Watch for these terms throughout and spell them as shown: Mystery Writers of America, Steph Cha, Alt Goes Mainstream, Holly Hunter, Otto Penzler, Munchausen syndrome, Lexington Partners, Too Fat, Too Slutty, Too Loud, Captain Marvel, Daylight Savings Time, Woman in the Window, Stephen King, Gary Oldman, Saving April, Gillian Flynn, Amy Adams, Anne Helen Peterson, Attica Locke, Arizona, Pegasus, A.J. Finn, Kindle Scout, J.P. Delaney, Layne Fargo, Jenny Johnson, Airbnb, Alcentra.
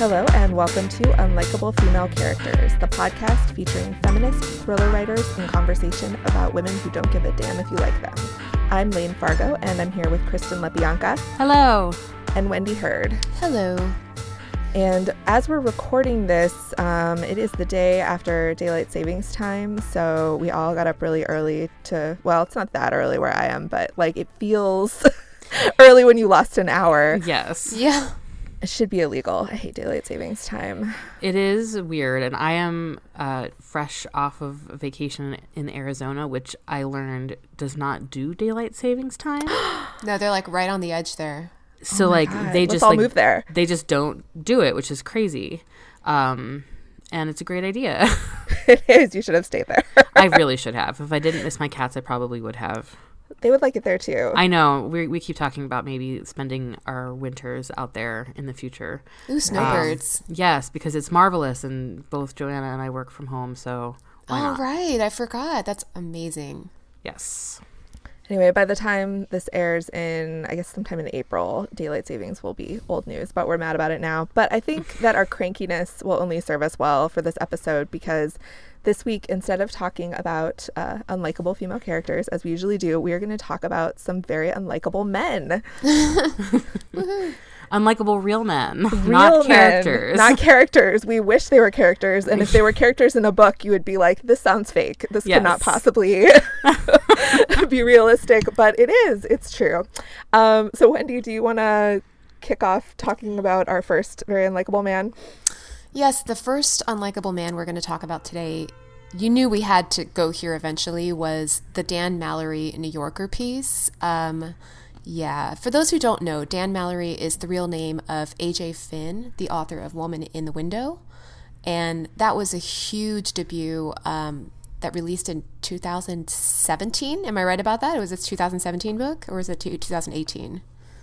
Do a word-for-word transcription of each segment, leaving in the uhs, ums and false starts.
Hello and welcome to Unlikable Female Characters, the podcast featuring feminist thriller writers in conversation about women who don't give a damn if you like them. I'm Layne Fargo and I'm here with Kristen LaBianca. Hello. And Wendy Heard. Hello. And as we're recording this, um, it is the day after Daylight Savings Time, so we all got up really early to, well, it's not that early where I am, but like it feels early when you lost an hour. Yes. Yeah. It should be illegal. I hate Daylight Savings Time. It is weird, and I am uh, fresh off of vacation in Arizona, which I learned does not do Daylight Savings Time. No, they're like right on the edge there. So oh like God. they Let's just all like, move there. They just don't do it, which is crazy. Um, and it's a great idea. It is. You should have stayed there. I really should have. If I didn't miss my cats, I probably would have. They would like it there too. I know. We we keep talking about maybe spending our winters out there in the future. Ooh, snowbirds! Um, yes, because it's marvelous, and both Joanna and I work from home, so why not? Oh, right, I forgot. That's amazing. Yes. Anyway, by the time this airs in, I guess sometime in April, Daylight Savings will be old news, but we're mad about it now. But I think that our crankiness will only serve us well for this episode because this week, instead of talking about uh, unlikable female characters, as we usually do, we are going to talk about some very unlikable men. Unlikable real men, real not men, characters. Not characters. We wish they were characters. And if they were characters in a book, you would be like, this sounds fake. This yes. cannot possibly be realistic. But it is. It's true. Um, so, Wendy, do you want to kick off talking about our first very unlikable man? Yes, the first unlikable man we're going to talk about today, you knew we had to go here eventually, was the Dan Mallory New Yorker piece. Um, yeah, for those who don't know, Dan Mallory is the real name of A J. Finn, the author of Woman in the Window. And that was a huge debut um, that released in two thousand seventeen. Am I right about that? Was it two thousand seventeen book or was it two thousand eighteen?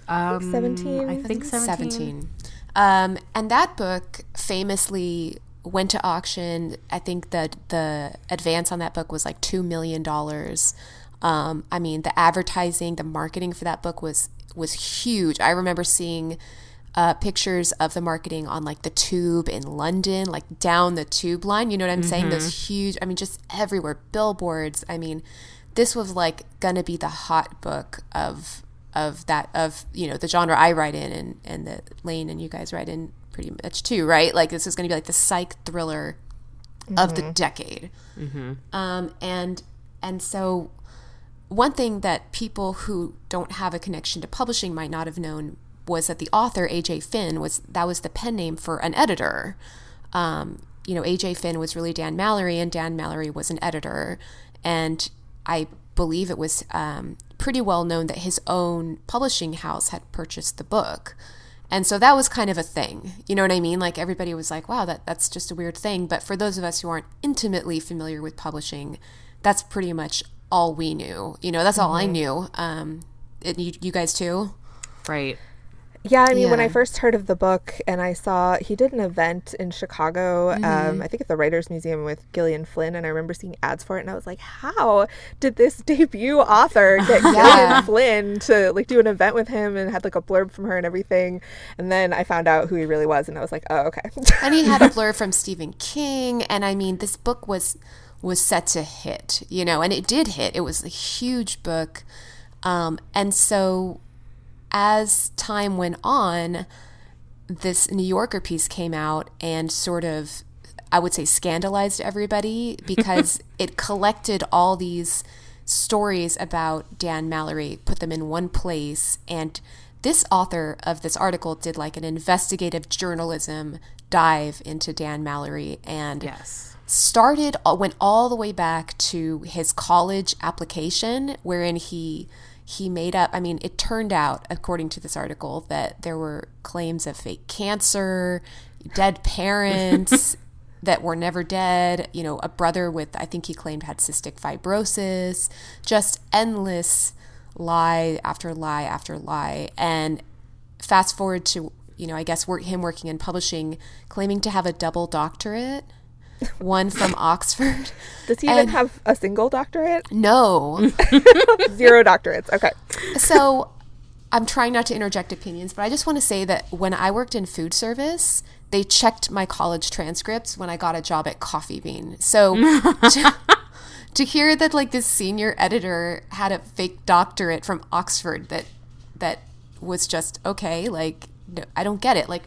Um, seventeen. I think, I think seventeen. seventeen. Um, and that book famously went to auction. I think the the advance on that book was like two million dollars. Um, I mean, the advertising, the marketing for that book was was huge. I remember seeing uh, pictures of the marketing on like the Tube in London, like down the Tube line. You know what I'm mm-hmm. saying? Those huge, I mean, just everywhere, billboards. I mean, this was like gonna be the hot book of Of that, of you know, the genre I write in, and and the Layne and you guys write in pretty much too, right? Like this is going to be like the psych thriller mm-hmm. of the decade. Mm-hmm. Um, and and so one thing that people who don't have a connection to publishing might not have known was that the author A J. Finn was that was the pen name for an editor. Um, you know, A J. Finn was really Dan Mallory, and Dan Mallory was an editor, and I believe it was. Um, pretty well known that his own publishing house had purchased the book. And so that was kind of a thing. You know what I mean? Like everybody was like, wow, that, that's just a weird thing. But for those of us who aren't intimately familiar with publishing, that's pretty much all we knew. You know, that's mm-hmm. all I knew. Um, it, you, you guys too? Right. Yeah, I mean, yeah. when I first heard of the book and I saw he did an event in Chicago, mm-hmm. um, I think at the Writers Museum with Gillian Flynn, and I remember seeing ads for it, and I was like, how did this debut author get yeah. Gillian Flynn to like do an event with him and had like a blurb from her and everything? And then I found out who he really was, and I was like, oh, okay. And he had a blurb from Stephen King, and I mean, this book was was set to hit, you know, and it did hit. It was a huge book, um, and so as time went on, this New Yorker piece came out and sort of, I would say, scandalized everybody because it collected all these stories about Dan Mallory, put them in one place. And this author of this article did like an investigative journalism dive into Dan Mallory and yes. started, went all the way back to his college application wherein he... He made up, I mean, it turned out, according to this article, that there were claims of fake cancer, dead parents that were never dead, you know, a brother with, I think he claimed had cystic fibrosis, just endless lie after lie after lie. And fast forward to, you know, I guess work, him working in publishing, claiming to have a double doctorate. One from Oxford. Does he and even have a single doctorate? No. Zero doctorates. Okay. So I'm trying not to interject opinions, but I just want to say that when I worked in food service, they checked my college transcripts when I got a job at Coffee Bean. So to, to hear that like this senior editor had a fake doctorate from Oxford that that was just okay, like no, I don't get it. Like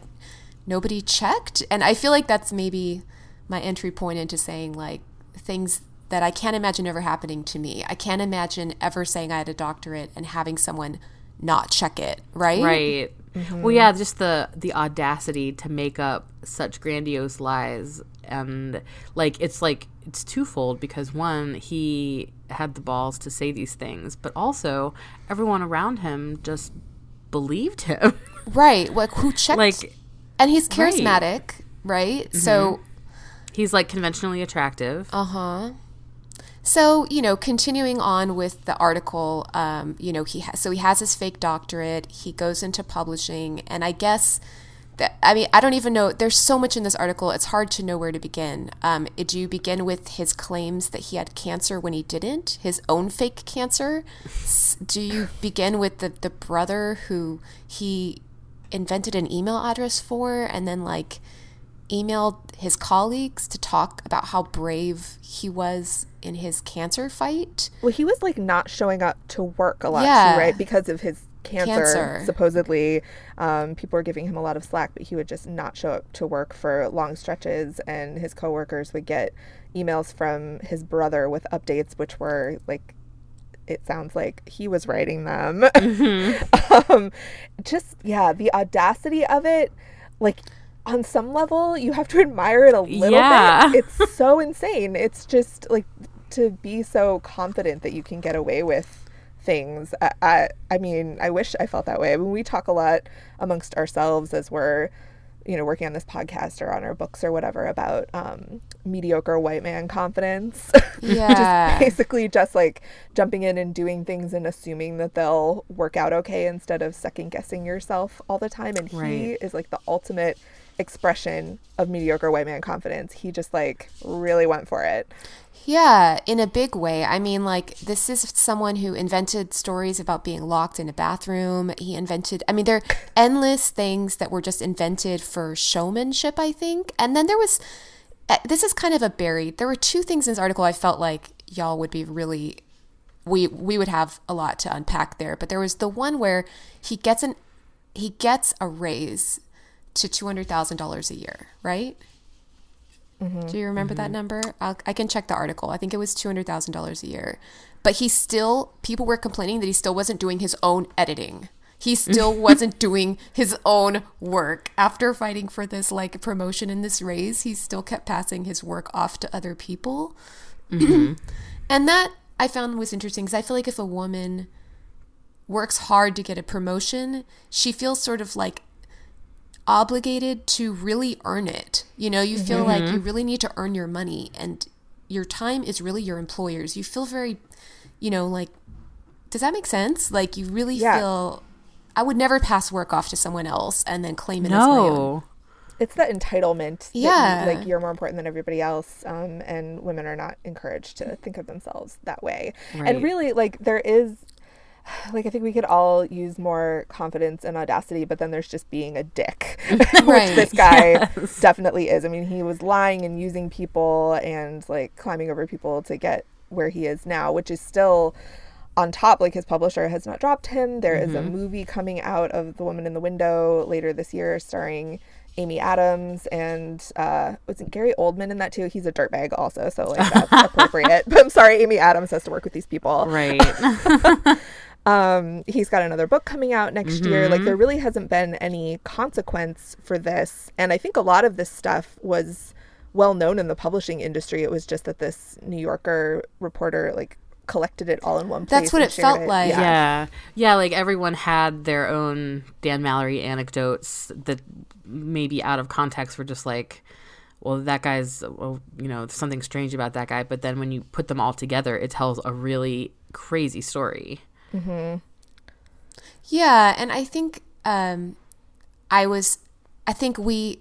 nobody checked. And I feel like that's maybe my entry point into saying like things that I can't imagine ever happening to me. I can't imagine ever saying I had a doctorate and having someone not check it, right? Right. Mm-hmm. Well, yeah, just the the audacity to make up such grandiose lies. And like it's like it's twofold, because one, he had the balls to say these things, but also everyone around him just believed him. Right. Like who checked? Like, and he's charismatic, right? right? Mm-hmm. So he's like conventionally attractive. Uh-huh. So, you know, continuing on with the article, um, you know, he has, so he has his fake doctorate, he goes into publishing, and I guess, that, I mean, I don't even know, there's so much in this article, it's hard to know where to begin. Um, do you begin with his claims that he had cancer when he didn't, his own fake cancer? Do you begin with the, the brother who he invented an email address for, and then, like, emailed his colleagues to talk about how brave he was in his cancer fight? Well, he was like not showing up to work a lot, yeah. too, right? Because of his cancer, cancer. supposedly. Um, people were giving him a lot of slack, but he would just not show up to work for long stretches, and his coworkers would get emails from his brother with updates, which were like, it sounds like he was writing them. Mm-hmm. um, just, yeah, the audacity of it, like, on some level, you have to admire it a little yeah. bit. It's so insane. It's just like to be so confident that you can get away with things. I, I, I mean, I wish I felt that way. I mean, we talk a lot amongst ourselves as we're, you know, working on this podcast or on our books or whatever about um, mediocre white man confidence. Yeah. Just basically just like jumping in and doing things and assuming that they'll work out okay instead of second guessing yourself all the time. And right. he is like the ultimate expression of mediocre white man confidence. He just like really went for it. Yeah, in a big way. I mean, like, this is someone who invented stories about being locked in a bathroom. He invented, I mean, there are endless things that were just invented for showmanship, I think. And then there was, this is kind of a buried, there were two things in this article I felt like y'all would be really, we we would have a lot to unpack there. But there was the one where he gets an he gets a raise to two hundred thousand dollars a year, right? Mm-hmm. Do you remember mm-hmm. that number? I'll, I can check the article. I think it was two hundred thousand dollars a year. But he still, people were complaining that he still wasn't doing his own editing. He still wasn't doing his own work. After fighting for this like promotion and this raise, he still kept passing his work off to other people. Mm-hmm. And that I found was interesting because I feel like if a woman works hard to get a promotion, she feels sort of like obligated to really earn it. You know, you feel mm-hmm. like you really need to earn your money, and your time is really your employer's. You feel very, you know, like, does that make sense? Like, you really yeah. feel, I would never pass work off to someone else and then claim it no. as my own. It's that entitlement. That yeah. you, like, you're more important than everybody else, um, and women are not encouraged to think of themselves that way. Right. And really, like, there is, like, I think we could all use more confidence and audacity, but then there's just being a dick, which right. this guy yes. definitely is. I mean, he was lying and using people and, like, climbing over people to get where he is now, which is still on top. Like, his publisher has not dropped him. There mm-hmm. is a movie coming out of The Woman in the Window later this year starring Amy Adams, and uh, wasn't Gary Oldman in that too? He's a dirtbag also, so, like, that's appropriate. But I'm sorry, Amy Adams has to work with these people. Right. Um, he's got another book coming out next mm-hmm. year. Like, there really hasn't been any consequence for this. And I think a lot of this stuff was well known in the publishing industry. It was just that this New Yorker reporter, like, collected it all in one place. That's what it felt it. like. Yeah. yeah. Yeah, like, everyone had their own Dan Mallory anecdotes that maybe out of context were just like, well, that guy's, well, you know, something strange about that guy. But then when you put them all together, it tells a really crazy story. Mm-hmm. Yeah, and I think um, I was, I think we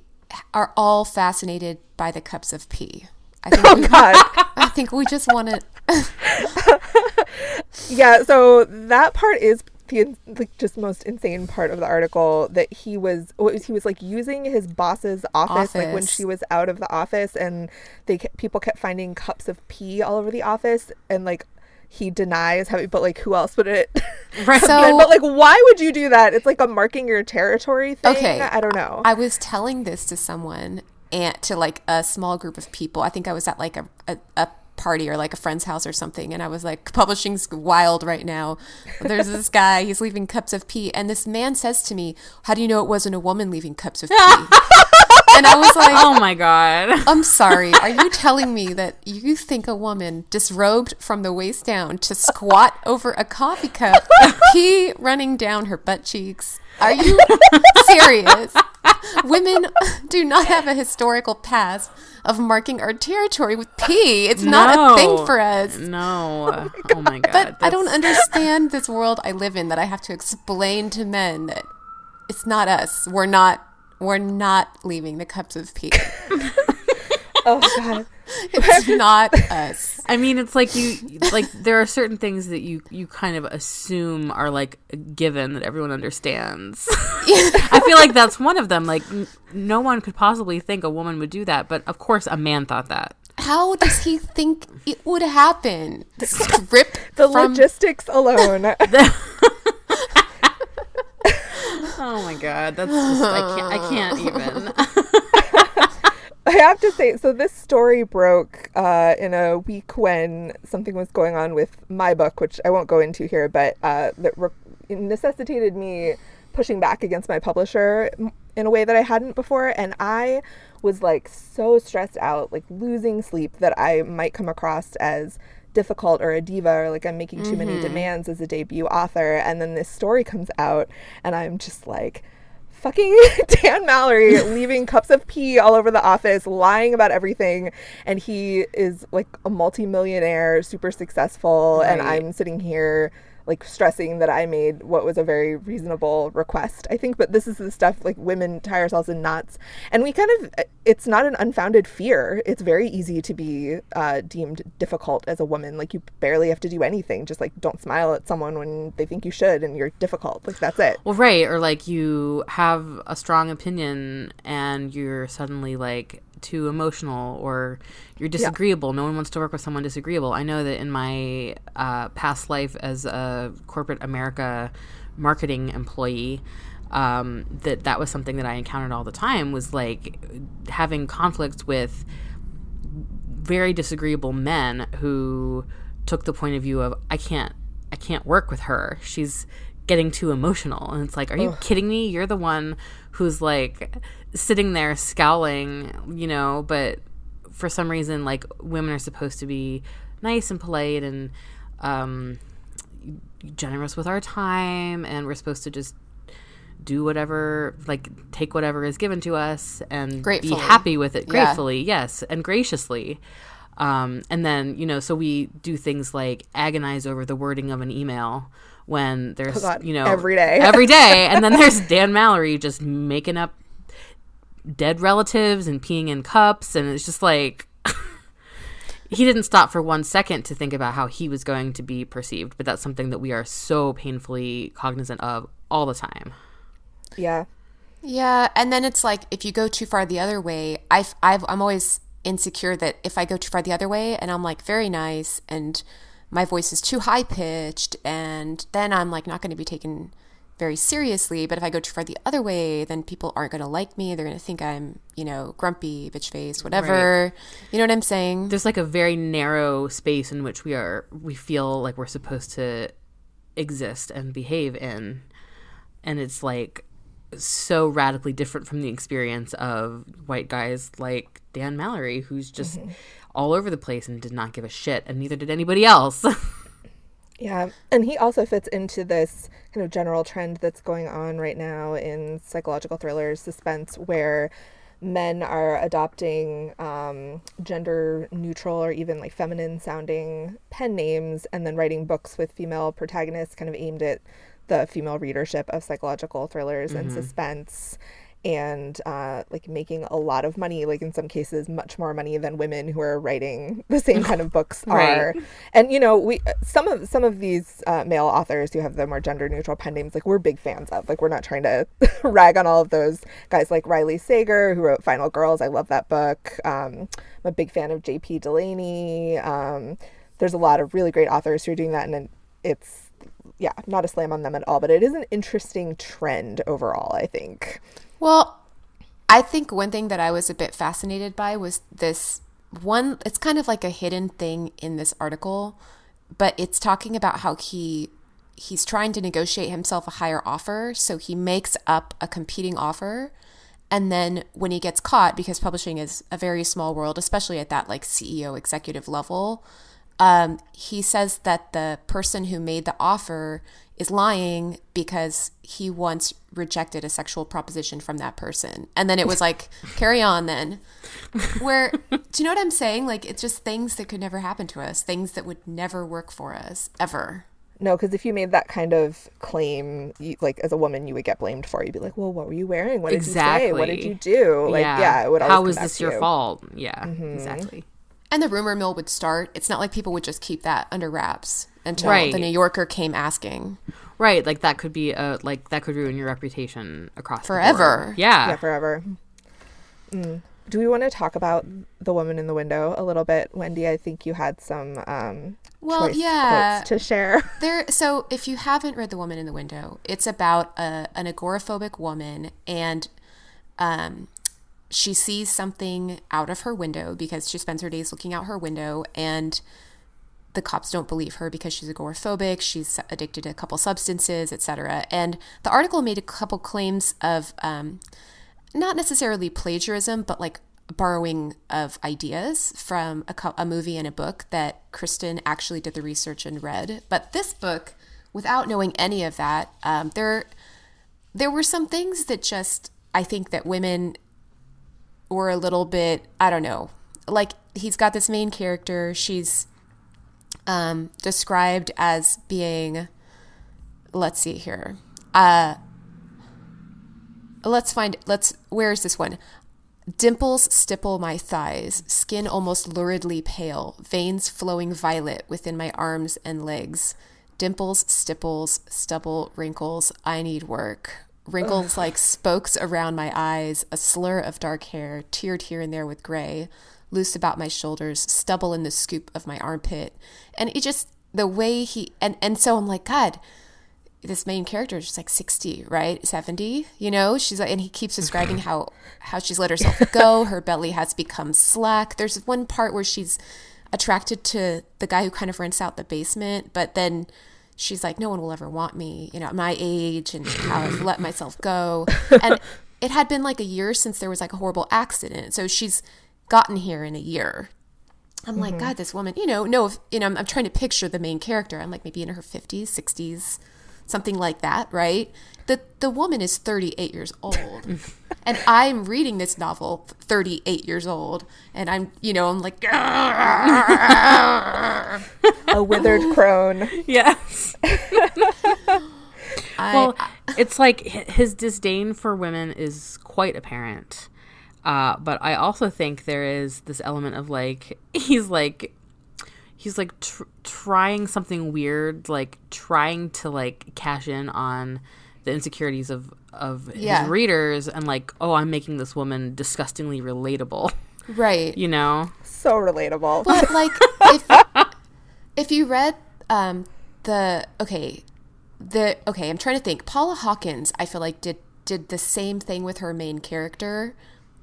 are all fascinated by the cups of pee. I think oh, we, God. I think we just want to. Yeah, so that part is the like just most insane part of the article that he was he was like using his boss's office, office. like when she was out of the office, and they people kept finding cups of pee all over the office, and like he denies having, but like who else would it? Right. So, but like, why would you do that? It's like a marking your territory thing. Okay. I don't know. I was telling this to someone and to like a small group of people. I think I was at like a a, a party or like a friend's house or something, and I was like, publishing's wild right now, there's this guy, he's leaving cups of pee, and this man says to me, how do you know it wasn't a woman leaving cups of pee? And I was like, oh my god, I'm sorry, are you telling me that you think a woman disrobed from the waist down to squat over a coffee cup, pee running down her butt cheeks? Are you serious? Women do not have a historical past of marking our territory with pee. It's no, not a thing for us. No. Oh my God. Oh my God. But that's... I don't understand this world I live in that I have to explain to men that it's not us. We're not we're not leaving the cups of pee. Oh God. It's not us. I mean, it's like you like there are certain things that you you kind of assume are like a given that everyone understands. I feel like that's one of them. Like n- no one could possibly think a woman would do that, but of course a man thought that. How does he think it would happen? The strip the from- logistics alone. the- Oh my God, that's just I can't I can't even. I have to say, so this story broke uh, in a week when something was going on with my book, which I won't go into here, but uh, that re- necessitated me pushing back against my publisher in a way that I hadn't before. And I was like so stressed out, like losing sleep, that I might come across as difficult or a diva, or like I'm making too mm-hmm. many demands as a debut author. And then this story comes out and I'm just like... fucking Dan Mallory leaving cups of pee all over the office, lying about everything, and he is like a multi-millionaire, super successful, right. And I'm sitting here like stressing that I made what was a very reasonable request, I think. But this is the stuff like women tie ourselves in knots, and we kind of, it's not an unfounded fear. It's very easy to be uh, deemed difficult as a woman. Like you barely have to do anything. Just like don't smile at someone when they think you should and you're difficult. Like that's it. Well, right. Or like you have a strong opinion and you're suddenly like too emotional or you're disagreeable. Yeah. No one wants to work with someone disagreeable. I know that in my uh, past life as a corporate America marketing employee, um, that that was something that I encountered all the time, was like having conflicts with very disagreeable men who took the point of view of, I can't, I can't work with her. She's getting too emotional. And it's like, are you Ugh. kidding me? You're the one who's like sitting there scowling, you know, but for some reason, like women are supposed to be nice and polite and um, generous with our time. And we're supposed to just do whatever, like take whatever is given to us and gratefully. be happy with it. Gratefully. Yeah. Yes. And graciously. Um, and then, you know, so we do things like agonize over the wording of an email when there's, oh, you know, every day, every day. And then there's Dan Mallory just making up dead relatives and peeing in cups. And it's just like, he didn't stop for one second to think about how he was going to be perceived. But that's something that we are so painfully cognizant of all the time. Yeah. Yeah. And then it's like, if you go too far the other way, I've, I've, I'm always insecure that if I go too far the other way and I'm like very nice and my voice is too high-pitched, and then I'm like not going to be taken very seriously. But if I go too far the other way, then people aren't going to like me. They're going to think I'm, you know, grumpy, bitch-faced, whatever. Right. You know what I'm saying? There's like a very narrow space in which we are, we feel like we're supposed to exist and behave in. And it's like so radically different from the experience of white guys like Dan Mallory, who's just... Mm-hmm. all over the place and did not give a shit, and neither did anybody else. Yeah, and he also fits into this kind of general trend that's going on right now in psychological thrillers, suspense, where men are adopting um, gender neutral or even like feminine sounding pen names and then writing books with female protagonists kind of aimed at the female readership of psychological thrillers mm-hmm. and suspense. and uh, like making a lot of money, like in some cases much more money than women who are writing the same kind of books are. Right. And, you know, we some of some of these uh, male authors who have the more gender neutral pen names, like, we're big fans of. Like, we're not trying to rag on all of those guys, like Riley Sager, who wrote Final Girls. I love that book. Um, I'm a big fan of J P. Delaney. Um, there's a lot of really great authors who are doing that, and it's, yeah, not a slam on them at all, but it is an interesting trend overall, I think. Well, I think one thing that I was a bit fascinated by was this one, it's kind of like a hidden thing in this article, but it's talking about how he he's trying to negotiate himself a higher offer, so he makes up a competing offer, and then when he gets caught, because publishing is a very small world, especially at that like C E O executive level, Um, he says that the person who made the offer is lying because he once rejected a sexual proposition from that person. And then it was like, carry on then. Where, do you know what I'm saying? Like, it's just things that could never happen to us, things that would never work for us, ever. No, because if you made that kind of claim, you, like, as a woman, you would get blamed for it. You'd be like, well, what were you wearing? What did exactly. you say? What did you do? Like, yeah, yeah it would always How was this your you. fault? Yeah, mm-hmm. exactly. And the rumor mill would start. It's not like people would just keep that under wraps until right. the New Yorker came asking. Right, like that could be a like that could ruin your reputation across forever. The board. Yeah, yeah, forever. Mm. Do we want to talk about The Woman in the Window a little bit, Wendy? I think you had some um, well, choice yeah, quotes to share. There. So, if you haven't read The Woman in the Window, it's about a, an agoraphobic woman, and um. she sees something out of her window because she spends her days looking out her window, and the cops don't believe her because she's agoraphobic. She's addicted to a couple substances, et cetera. And the article made a couple claims of um, not necessarily plagiarism, but like borrowing of ideas from a, co- a movie and a book that Kristen actually did the research and read. But this book, without knowing any of that, um, there there were some things that just, I think that women were a little bit, I don't know, like he's got this main character. She's um, described as being, let's see here. Uh, let's find, let's, where is this one? Dimples stipple my thighs, skin almost luridly pale, veins flowing violet within my arms and legs. Dimples, stipples, stubble, wrinkles, I need work. Wrinkles like spokes around my eyes, a slur of dark hair, tiered here and there with gray, loose about my shoulders, stubble in the scoop of my armpit. And it just, the way he, and, and so I'm like, God, this main character is just like sixty, right? seventy, you know? She's like, and he keeps describing how, how she's let herself go. Her belly has become slack. There's one part where she's attracted to the guy who kind of rents out the basement, but then she's like, no one will ever want me, you know, at my age and how I've let myself go. And it had been like a year since there was like a horrible accident. So she's gotten here in a year. I'm mm-hmm. like, God, this woman, you know, no, if, you know, I'm, I'm trying to picture the main character. I'm like maybe in her fifties, sixties, something like that, right? The, the woman is thirty-eight years old. And I'm reading this novel, thirty-eight years old, and I'm, you know, I'm like, a withered crone. Yes. I, well, it's like his disdain for women is quite apparent. Uh, but I also think there is this element of like, he's like, he's like tr- trying something weird, like trying to like cash in on the insecurities of of yeah. his readers, and like, oh, I'm making this woman disgustingly relatable, right? You know, so relatable. But like, if if you read um the okay, the okay, I'm trying to think. Paula Hawkins, I feel like did did the same thing with her main character,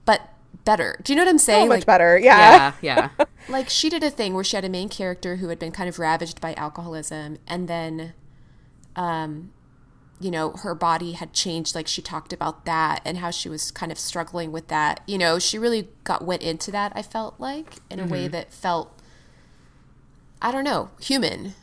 but better. Do you know what I'm saying? So much like, better. Yeah, yeah, yeah. Like she did a thing where she had a main character who had been kind of ravaged by alcoholism, and then, um. you know, her body had changed. Like she talked about that and how she was kind of struggling with that. You know, she really got went into that, I felt like, in mm-hmm. a way that felt, I don't know, human.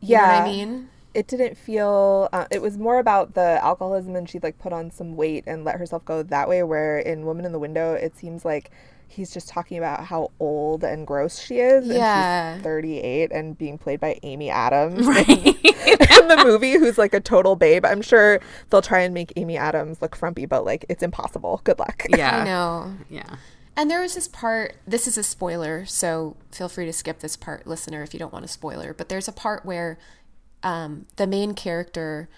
You yeah. know what I mean? It didn't feel, uh, it was more about the alcoholism, and she like put on some weight and let herself go that way, where in Woman in the Window, it seems like he's just talking about how old and gross she is. Yeah. And she's thirty-eight and being played by Amy Adams. Right. And the the movie who's like a total babe. I'm sure they'll try and make Amy Adams look frumpy, but like it's impossible. Good luck. Yeah. I know. Yeah. And there was this part, this is a spoiler, so feel free to skip this part, listener, if you don't want a spoiler. But there's a part where um, the main character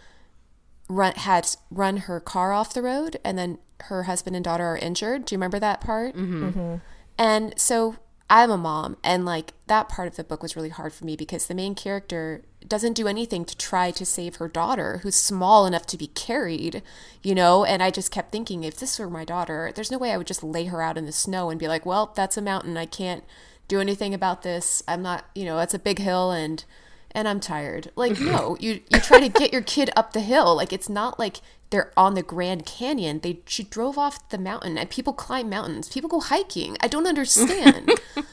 run, had run her car off the road, and then her husband and daughter are injured. Do you remember that part? Mm-hmm. Mm-hmm. And so I'm a mom, and like that part of the book was really hard for me because the main character doesn't do anything to try to save her daughter, who's small enough to be carried, you know? And I just kept thinking, if this were my daughter, there's no way I would just lay her out in the snow and be like, well, that's a mountain. I can't do anything about this. I'm not, you know, it's a big hill and and I'm tired. Like, no, you, you try to get your kid up the hill. Like, it's not like they're on the Grand Canyon. They She drove off the mountain, and people climb mountains. People go hiking. I don't understand.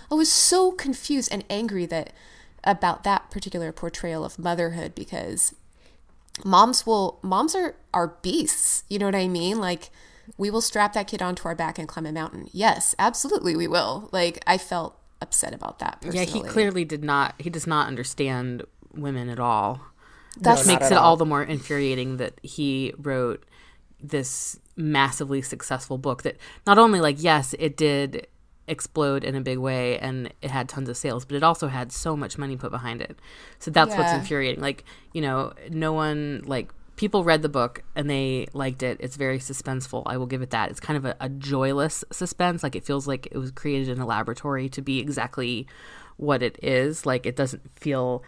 I was so confused and angry that about that particular portrayal of motherhood, because moms will moms are are beasts, you know what I mean? Like, we will strap that kid onto our back and climb a mountain. Yes, absolutely we will. Like, I felt upset about that personally. Yeah, he clearly did not he does not understand women at all. That no, makes it all. all the more infuriating that he wrote this massively successful book that not only, like, yes, it did explode in a big way and it had tons of sales, but it also had so much money put behind it. So that's yeah. what's infuriating. Like, you know, no one, like, people read the book and they liked it. It's very suspenseful. I will give it that. It's kind of a, a joyless suspense. Like, it feels like it was created in a laboratory to be exactly what it is. Like, it doesn't feel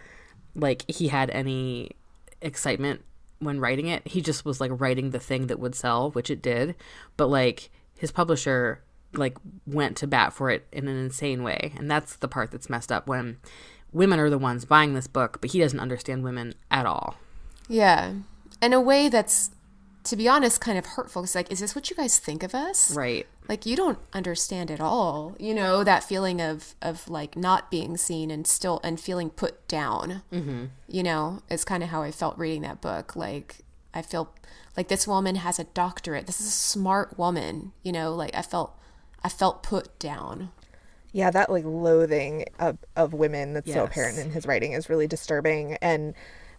like he had any excitement when writing it. He just was like writing the thing that would sell, which it did. But like, his publisher like went to bat for it in an insane way. And that's the part that's messed up, when women are the ones buying this book, but he doesn't understand women at all. Yeah. In a way that's, to be honest, kind of hurtful. It's like, is this what you guys think of us? Right. Like, you don't understand at all. You know, that feeling of, of like not being seen and still, and feeling put down, mm-hmm. you know, is kind of how I felt reading that book. Like, I feel like this woman has a doctorate. This is a smart woman, you know, like I felt I felt put down. Yeah, that like loathing of, of women that's yes. so apparent in his writing is really disturbing, and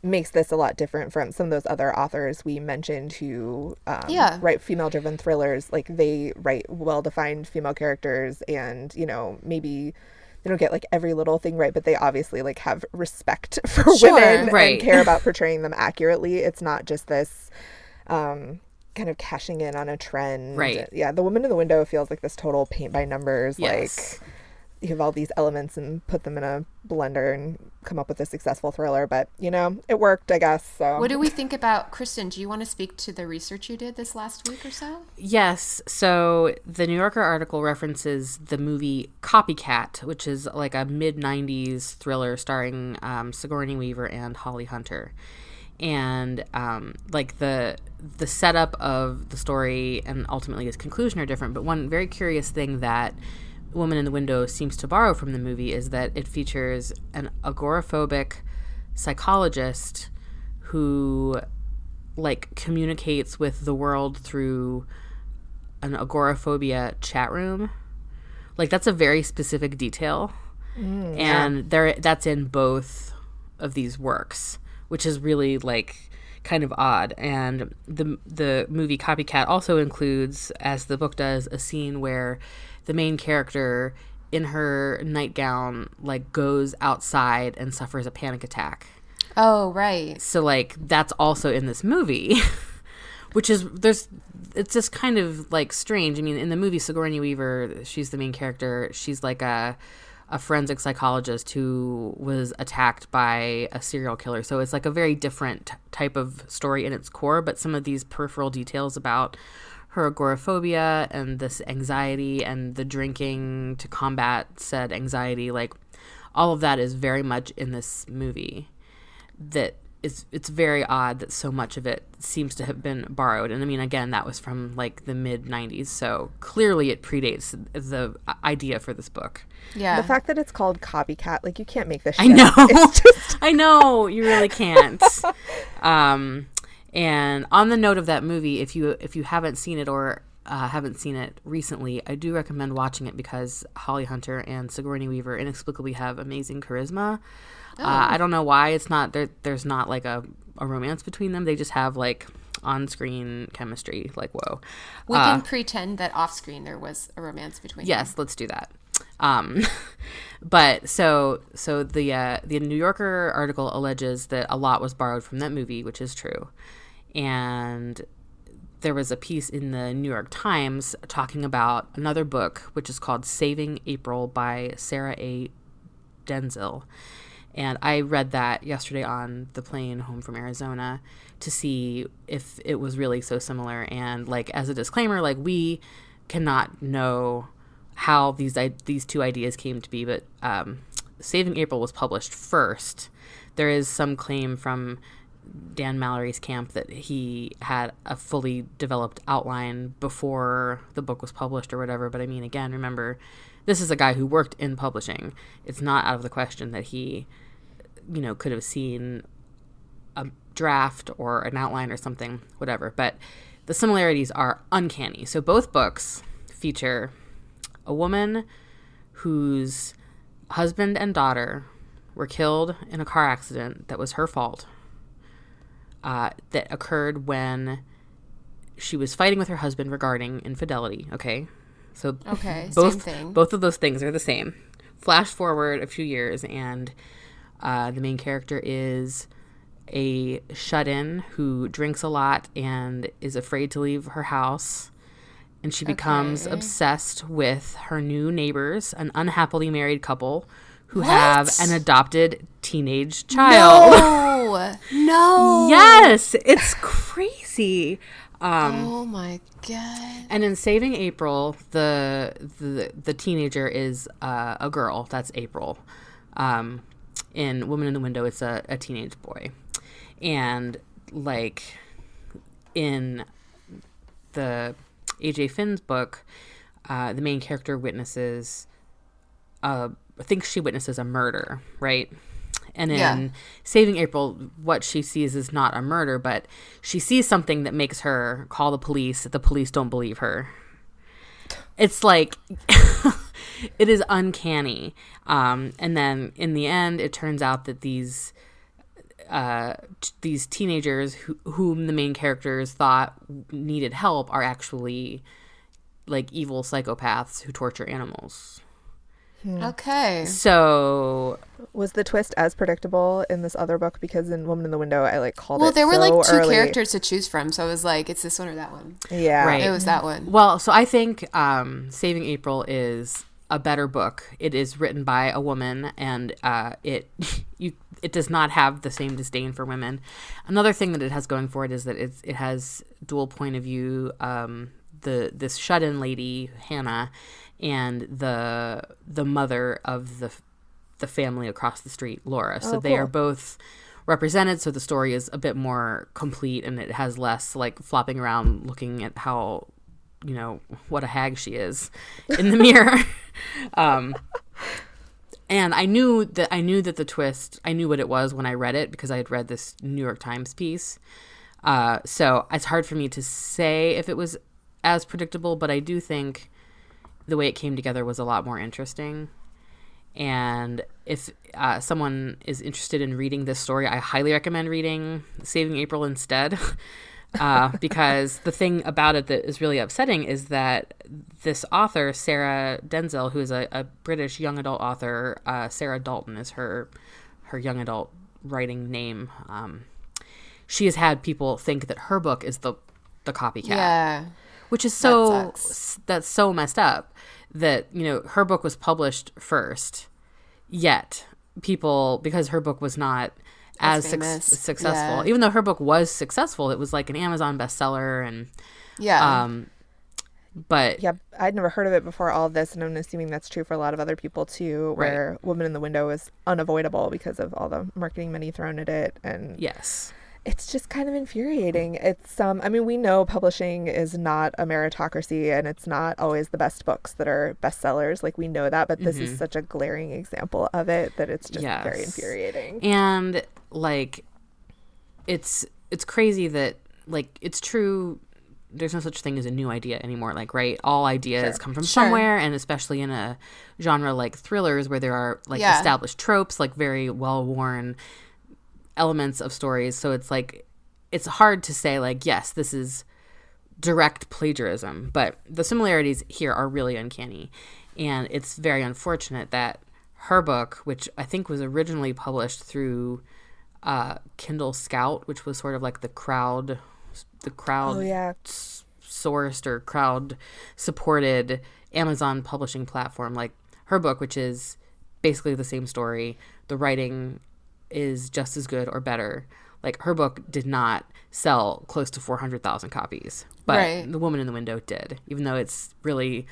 makes this a lot different from some of those other authors we mentioned who um, yeah. write female-driven thrillers. Like, they write well-defined female characters, and, you know, maybe they don't get like every little thing right, but they obviously like have respect for sure, women right. and care about portraying them accurately. It's not just this... Um, kind of cashing in on a trend. Right. Yeah, The Woman in the Window feels like this total paint by numbers. Yes. Like, you have all these elements and put them in a blender and come up with a successful thriller. But, you know, it worked, I guess. So, what do we think about, Kristen, do you want to speak to the research you did this last week or so? Yes. So the New Yorker article references the movie Copycat, which is like a mid nineties thriller starring um, Sigourney Weaver and Holly Hunter. And um, like the the setup of the story and ultimately its conclusion are different. But one very curious thing that Woman in the Window seems to borrow from the movie is that it features an agoraphobic psychologist who like communicates with the world through an agoraphobia chat room. Like, that's a very specific detail, mm, and yeah. there that's in both of these works, which is really like kind of odd. And the the movie Copycat also includes, as the book does, a scene where the main character in her nightgown like goes outside and suffers a panic attack. Oh, right. So like that's also in this movie, which is there's it's just kind of like strange. I mean, in the movie, Sigourney Weaver, she's the main character. She's like a a forensic psychologist who was attacked by a serial killer. So it's like a very different type of story in its core, but some of these peripheral details about her agoraphobia and this anxiety and the drinking to combat said anxiety, like all of that is very much in this movie. That it's, it's very odd that so much of it seems to have been borrowed. And I mean, again, that was from like the mid nineties. So clearly it predates the idea for this book. Yeah. The fact that it's called Copycat, like, you can't make this shit. I know. It's just... I know. You really can't. um, and on the note of that movie, if you if you haven't seen it or uh, haven't seen it recently, I do recommend watching it because Holly Hunter and Sigourney Weaver inexplicably have amazing charisma. Oh. Uh, I don't know why it's not there. There's not like a, a romance between them. They just have like on-screen chemistry. Like, whoa. We uh, can pretend that off-screen there was a romance between yes, them. Yes, let's do that. Um, but so so the uh, the New Yorker article alleges that a lot was borrowed from that movie, which is true. And there was a piece in the New York Times talking about another book, which is called Saving April by Sarah A. Denzil. And I read that yesterday on the plane home from Arizona to see if it was really so similar. And, like, as a disclaimer, like, we cannot know how these I- these two ideas came to be, but um, Saving April was published first. There is some claim from Dan Mallory's camp that he had a fully developed outline before the book was published or whatever, but I mean, again, remember, this is a guy who worked in publishing. It's not out of the question that he, you know, could have seen a draft or an outline or something, whatever. But the similarities are uncanny. So both books feature a woman whose husband and daughter were killed in a car accident that was her fault, uh, that occurred when she was fighting with her husband regarding infidelity, okay? So okay, both, same thing. Both of those things are the same. Flash forward a few years, and uh, the main character is a shut-in who drinks a lot and is afraid to leave her house. And she becomes okay. obsessed with her new neighbors, an unhappily married couple who what? have an adopted teenage child. No! No! Yes! It's crazy. Um, oh my god! And in Saving April, the the, the teenager is uh, a girl. That's April. Um, in Woman in the Window, it's a, a teenage boy, and like in the A J. Finn's book, uh, the main character witnesses. Uh, I think she witnesses a murder, right? And in yeah. Saving April, what she sees is not a murder, but she sees something that makes her call the police. The police don't believe her. It's like, it is uncanny. Um, and then in the end, it turns out that these uh, t- these teenagers who- whom the main characters thought needed help are actually like evil psychopaths who torture animals. Hmm. Okay. So was the twist as predictable in this other book? Because in Woman in the Window, I like called well, it so early. Well, there were so like two early. characters to choose from, so I was like, it's this one or that one. Yeah. Right. It was that one. Well, so I think um, Saving April is a better book. It is written by a woman, and uh, it you it does not have the same disdain for women. Another thing that it has going for it is that it's, it has dual point of view. Um, the this shut-in lady, Hannah, and the the mother of the the family across the street, Laura. So oh, they cool. are both represented, so the story is a bit more complete, and it has less like flopping around looking at how, you know, what a hag she is in the mirror. um, and I knew that I knew that the twist, I knew what it was when I read it because I had read this New York Times piece. Uh, so it's hard for me to say if it was as predictable, but I do think the way it came together was a lot more interesting. And if uh, someone is interested in reading this story, I highly recommend reading Saving April instead. Uh, because the thing about it that is really upsetting is that this author, Sarah Denzil, who is a, a British young adult author, uh, Sarah Dalton is her her young adult writing name. Um, she has had people think that her book is the, the copycat. Yeah. Which is so – that's so messed up that, you know, her book was published first, yet people – because her book was not as, as su- successful. Yeah. Even though her book was successful, it was like an Amazon bestseller and – yeah. Um, but yeah, I'd never heard of it before all this, and I'm assuming that's true for a lot of other people too, where right. Woman in the Window is unavoidable because of all the marketing money thrown at it and – yes. It's just kind of infuriating. It's, um, I mean, we know publishing is not a meritocracy, and it's not always the best books that are bestsellers. Like, we know that, but this mm-hmm. is such a glaring example of it that it's just yes. very infuriating. And, like, it's it's crazy that, like, it's true there's no such thing as a new idea anymore, like, right? All ideas sure. come from sure. somewhere, and especially in a genre like thrillers where there are, like, yeah. established tropes, like, very well-worn elements of stories. So it's, like, it's hard to say, like, yes, this is direct plagiarism, but the similarities here are really uncanny. And it's very unfortunate that her book, which I think was originally published through uh, Kindle Scout, which was sort of like the crowd... the crowd oh, yeah. sourced or crowd supported Amazon publishing platform, like her book, which is basically the same story, the writing is just as good or better. Like, her book did not sell close to four hundred thousand copies, but right. The Woman in the Window did, even though it's really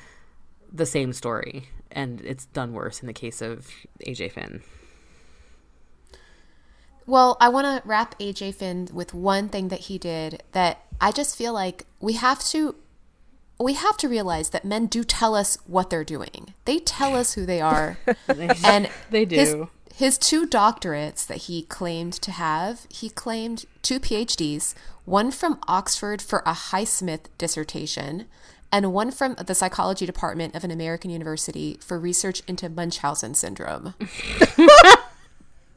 the same story, and it's done worse in the case of A J. Finn. Well, I want to wrap A J. Finn with one thing that he did that I just feel like we have to we have to realize that men do tell us what they're doing. They tell us who they are. And they do. His, his two doctorates that he claimed to have, he claimed two P H Ds, one from Oxford for a Highsmith dissertation and one from the psychology department of an American university for research into Munchausen syndrome.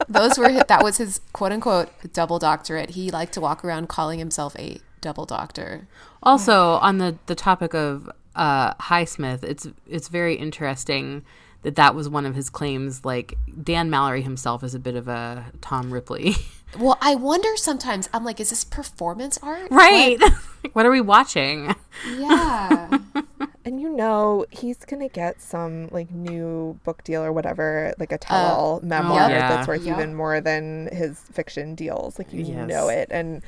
Those were his, that was his quote unquote double doctorate. He liked to walk around calling himself a double doctor. Also, on the, the topic of uh, Highsmith, it's it's very interesting that that was one of his claims. Like, Dan Mallory himself is a bit of a Tom Ripley. Well, I wonder sometimes. I'm like, is this performance art? Right. What, what are we watching? Yeah. And you know he's gonna get some like new book deal or whatever, like a tell-all uh, memoir oh, yeah. that's worth yeah. even more than his fiction deals. Like, you yes. know it, and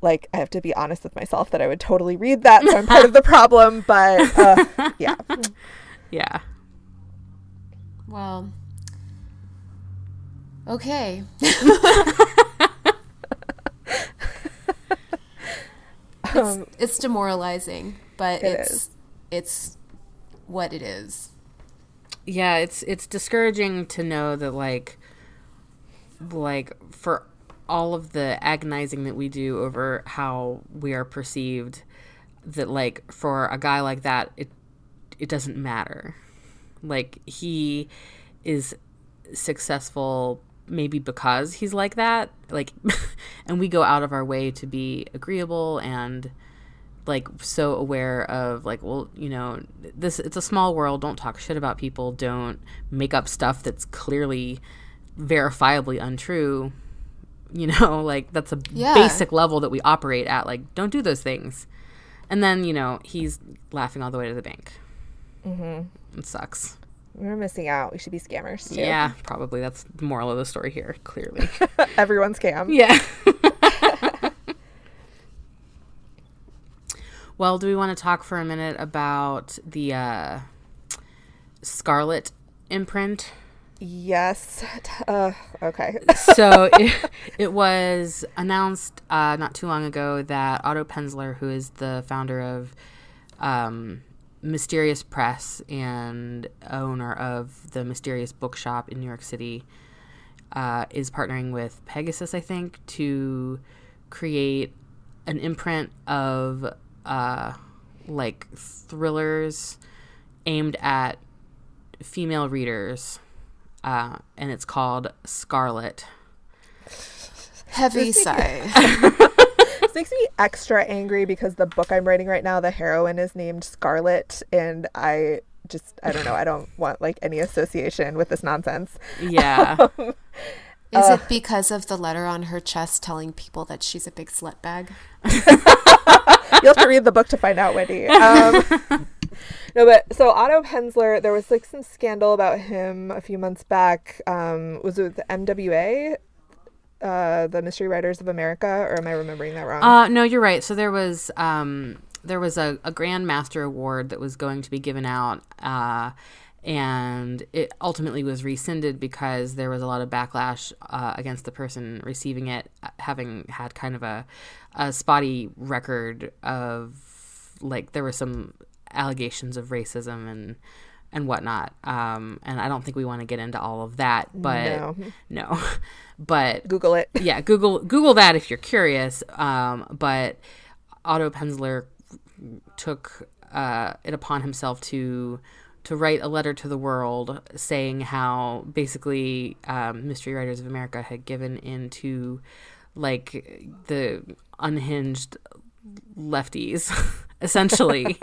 like I have to be honest with myself that I would totally read that, so I'm part of the problem. But uh, yeah, yeah. Well, okay. it's, um, it's demoralizing, but it it's. Is. It's what it is. Yeah, it's it's discouraging to know that, like, like for all of the agonizing that we do over how we are perceived, that, like, for a guy like that, it it doesn't matter. Like, he is successful maybe because he's like that. Like, and we go out of our way to be agreeable and... like, so aware of, like, well, you know, this, it's a small world. Don't talk shit about people. Don't make up stuff that's clearly verifiably untrue. You know, like, that's a yeah. basic level that we operate at. Like, don't do those things. And then, you know, he's laughing all the way to the bank. Mm-hmm. It sucks. We're missing out. We should be scammers, too. Yeah, probably. That's the moral of the story here, clearly. Everyone scam. Yeah. Well, do we want to talk for a minute about the uh, Scarlet imprint? Yes. Uh, okay. So it, it was announced uh, not too long ago that Otto Penzler, who is the founder of um, Mysterious Press and owner of the Mysterious Bookshop in New York City, uh, is partnering with Pegasus, I think, to create an imprint of... Uh, like thrillers aimed at female readers, uh, and it's called Scarlet. Heavy this sigh. Makes, this makes me extra angry because the book I'm writing right now, the heroine is named Scarlet, and I just I don't know I don't want like any association with this nonsense. Yeah. um, is uh, it because of the letter on her chest telling people that she's a big slut bag? You'll have to read the book to find out, Wendy. Um, no, but so Otto Penzler, there was like some scandal about him a few months back. Um, was it with M W A, uh, the Mystery Writers of America, or am I remembering that wrong? Uh, no, you're right. So there was um, there was a, a Grand Master Award that was going to be given out, uh, and it ultimately was rescinded because there was a lot of backlash uh, against the person receiving it, having had kind of a a spotty record of, like, there were some allegations of racism and and whatnot. Um, and I don't think we want to get into all of that, but no. no. But Google it. Yeah, Google Google that if you're curious. Um, but Otto Penzler took uh, it upon himself to to write a letter to the world saying how basically um, Mystery Writers of America had given in to, like, the unhinged lefties, essentially,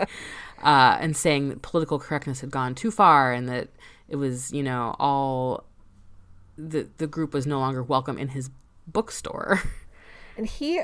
uh, and saying that political correctness had gone too far and that it was, you know, all the the group was no longer welcome in his bookstore. And he,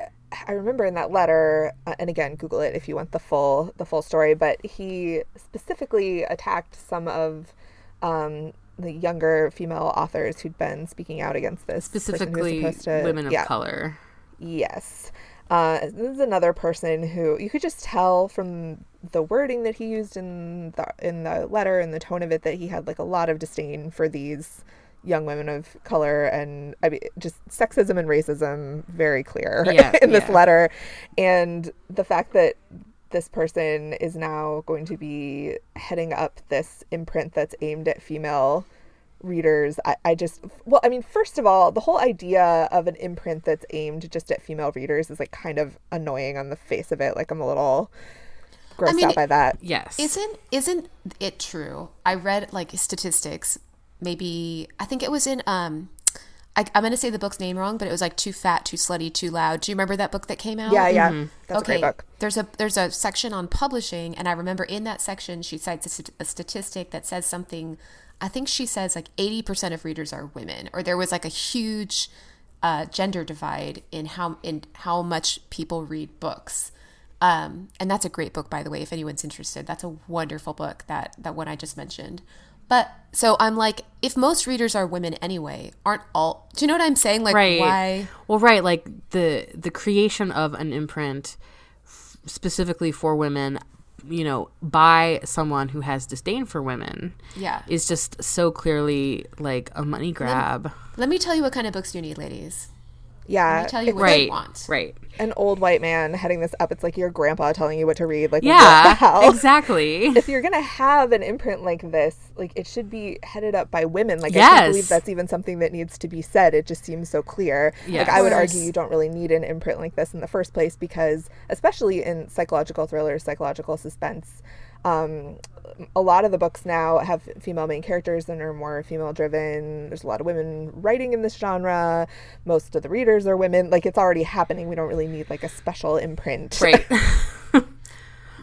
I remember in that letter, uh, and again, Google it if you want the full the full story, but he specifically attacked some of um, the younger female authors who'd been speaking out against this. Specifically to, women of yeah. color. Yes. Uh, this is another person who you could just tell from the wording that he used in the, in the letter and the tone of it that he had, like, a lot of disdain for these young women of color, and I mean, just sexism and racism very clear yeah, in this yeah. letter. And the fact that this person is now going to be heading up this imprint that's aimed at female readers, I, I just, well, I mean, first of all, the whole idea of an imprint that's aimed just at female readers is, like, kind of annoying on the face of it. Like, I'm a little grossed I mean, out by that. Yes. Isn't, isn't it true? I read, like, statistics. Maybe, I think it was in, um, I, I'm going to say the book's name wrong, but it was like Too Fat, Too Slutty, Too Loud. Do you remember that book that came out? Yeah, yeah. Mm-hmm. That's okay. A great book. There's a, there's a section on publishing, and I remember in that section she cites a, a statistic that says something, I think she says like eighty percent of readers are women, or there was like a huge uh, gender divide in how in how much people read books. Um, and that's a great book, by the way, if anyone's interested. That's a wonderful book, that, that one I just mentioned. But so I'm like, if most readers are women anyway, aren't all, do you know what I'm saying? Like, right. why? Well, right. Like the, the creation of an imprint f- specifically for women, you know, by someone who has disdain for women yeah. is just so clearly like a money grab. Let me, let me tell you what kind of books you need, ladies. Yeah. Let me tell you what right, you want. Right. An old white man heading this up. It's like your grandpa telling you what to read. Like, yeah, what the hell? Exactly. If you're going to have an imprint like this, like, it should be headed up by women. Like, yes. I can't believe that's even something that needs to be said. It just seems so clear. Yes. Like, I would argue you don't really need an imprint like this in the first place because, especially in psychological thrillers, psychological suspense, um, a lot of the books now have female main characters and are more female driven. There's a lot of women writing in this genre. Most of the readers are women. Like, it's already happening. We don't really need like a special imprint. Right.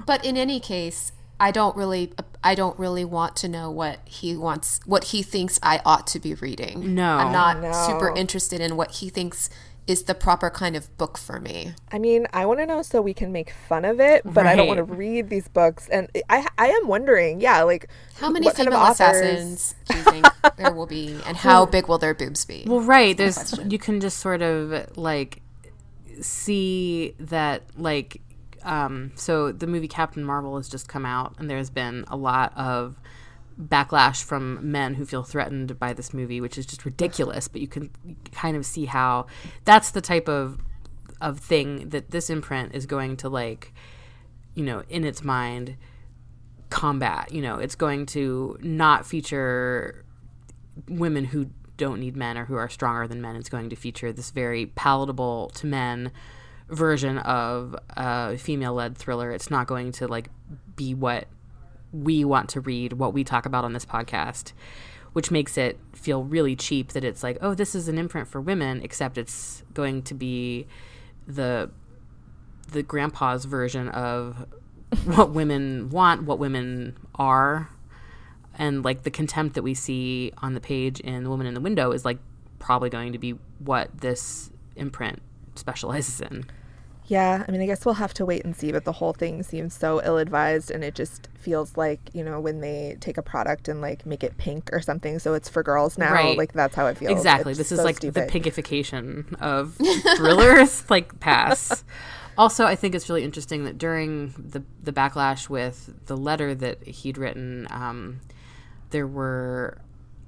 But in any case, I don't really, I don't really want to know what he wants, what he thinks I ought to be reading. No, I'm not no. super interested in what he thinks is the proper kind of book for me. I mean, I want to know so we can make fun of it, but right. I don't want to read these books. And I I am wondering, yeah, like, how many female kind of assassins do you think there will be, and how big will their boobs be? Well, right, That's there's you can just sort of like see that, like, um, so the movie Captain Marvel has just come out, and there's been a lot of backlash from men who feel threatened by this movie, which is just ridiculous, but you can kind of see how that's the type of of thing that this imprint is going to, like, you know, in its mind combat. You know, it's going to not feature women who don't need men or who are stronger than men. It's going to feature this very palatable to men version of a female-led thriller. It's not going to, like, be what we want to read, what we talk about on this podcast, which makes it feel really cheap that it's like, oh, this is an imprint for women, except it's going to be the the grandpa's version of what women want, what women are. And, like, the contempt that we see on the page in The Woman in the Window is, like, probably going to be what this imprint specializes in. Yeah, I mean, I guess we'll have to wait and see, but the whole thing seems so ill-advised, and it just feels like, you know, when they take a product and, like, make it pink or something, so it's for girls now, right. like, that's how it feels. Exactly. It's this is, so like, stupid. The pinkification of thrillers, like, pass. Also, I think it's really interesting that during the, the backlash with the letter that he'd written, um, there were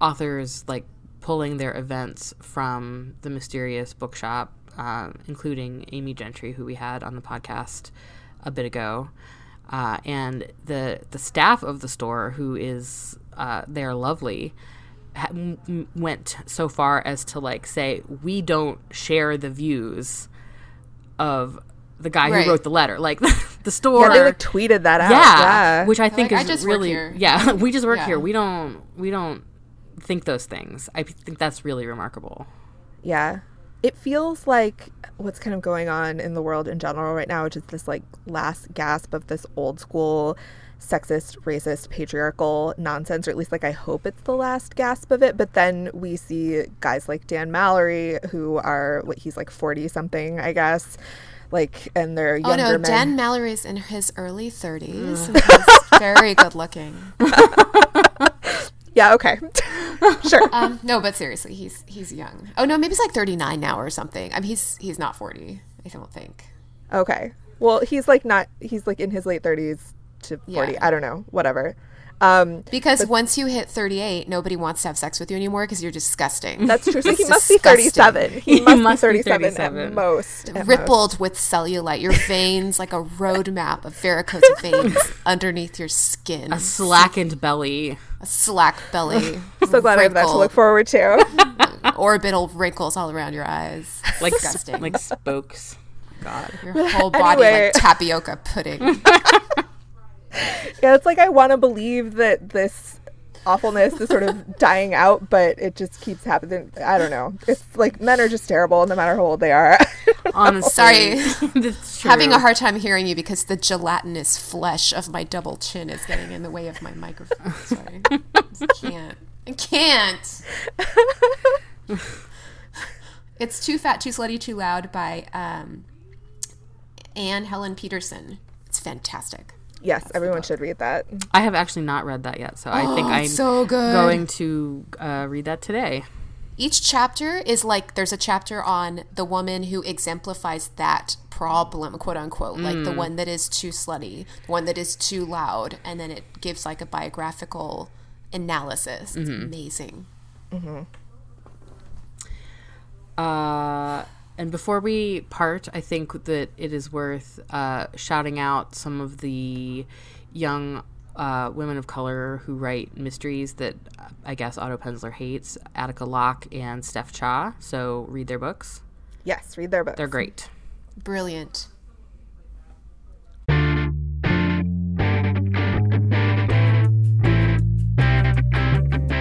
authors, like, pulling their events from the Mysterious Bookshop, Uh, including Amy Gentry, who we had on the podcast a bit ago, uh, and the the staff of the store, who is uh, they're lovely, ha- m- went so far as to, like, say, we don't share the views of the guy right. who wrote the letter. Like, the store. Yeah, they like tweeted that out. Yeah, yeah. Which I think like, is I just really work here. Yeah. We just work yeah. here. We don't we don't think those things. I think that's really remarkable. Yeah. It feels like what's kind of going on in the world in general right now, which is this like last gasp of this old school sexist, racist, patriarchal nonsense, or at least like I hope it's the last gasp of it. But then we see guys like Dan Mallory, who are what he's like forty something, I guess. Like, and they're younger men. Oh no, men. Dan Mallory's in his early thirties. Mm. He's very good looking. Yeah, okay. Sure. Um, no, but seriously, he's he's young. Oh no, maybe he's like thirty-nine now or something. I mean, he's he's not forty, I don't think. Okay. Well, he's like not he's like in his late thirties to forty. Yeah. I don't know. Whatever. Um, because but, once you hit thirty-eight, nobody wants to have sex with you anymore because you're disgusting. That's true. So he must disgusting. be thirty-seven. He, he must, must be thirty-seven, thirty-seven at most. At Rippled most. with cellulite. Your veins, like a roadmap of varicose veins underneath your skin. A slackened belly. A slack belly. I'm so glad Wrinkled. I have that to look forward to. Orbital wrinkles all around your eyes. Like disgusting. Sp- like spokes. God. Your whole body anyway. like tapioca pudding. Yeah, it's like I want to believe that this awfulness is sort of dying out, but it just keeps happening. I don't know. It's like men are just terrible no matter how old they are. Honestly. Sorry. That's true. Having a hard time hearing you because the gelatinous flesh of my double chin is getting in the way of my microphone. Sorry. I can't. I can't. It's Too Fat, Too Slutty, Too Loud by um, Anne Helen Peterson. It's fantastic. Yes, That's everyone should read that. I have actually not read that yet, so oh, I think I'm so going to uh, read that today. Each chapter is like, there's a chapter on the woman who exemplifies that problem, quote unquote, mm. like the one that is too slutty, the one that is too loud, and then it gives like a biographical analysis. It's mm-hmm. amazing. Mm-hmm. Uh... And before we part, I think that it is worth uh, shouting out some of the young uh, women of color who write mysteries that uh, I guess Otto Penzler hates, Attica Locke and Steph Cha. So read their books. Yes, read their books. They're great. Brilliant.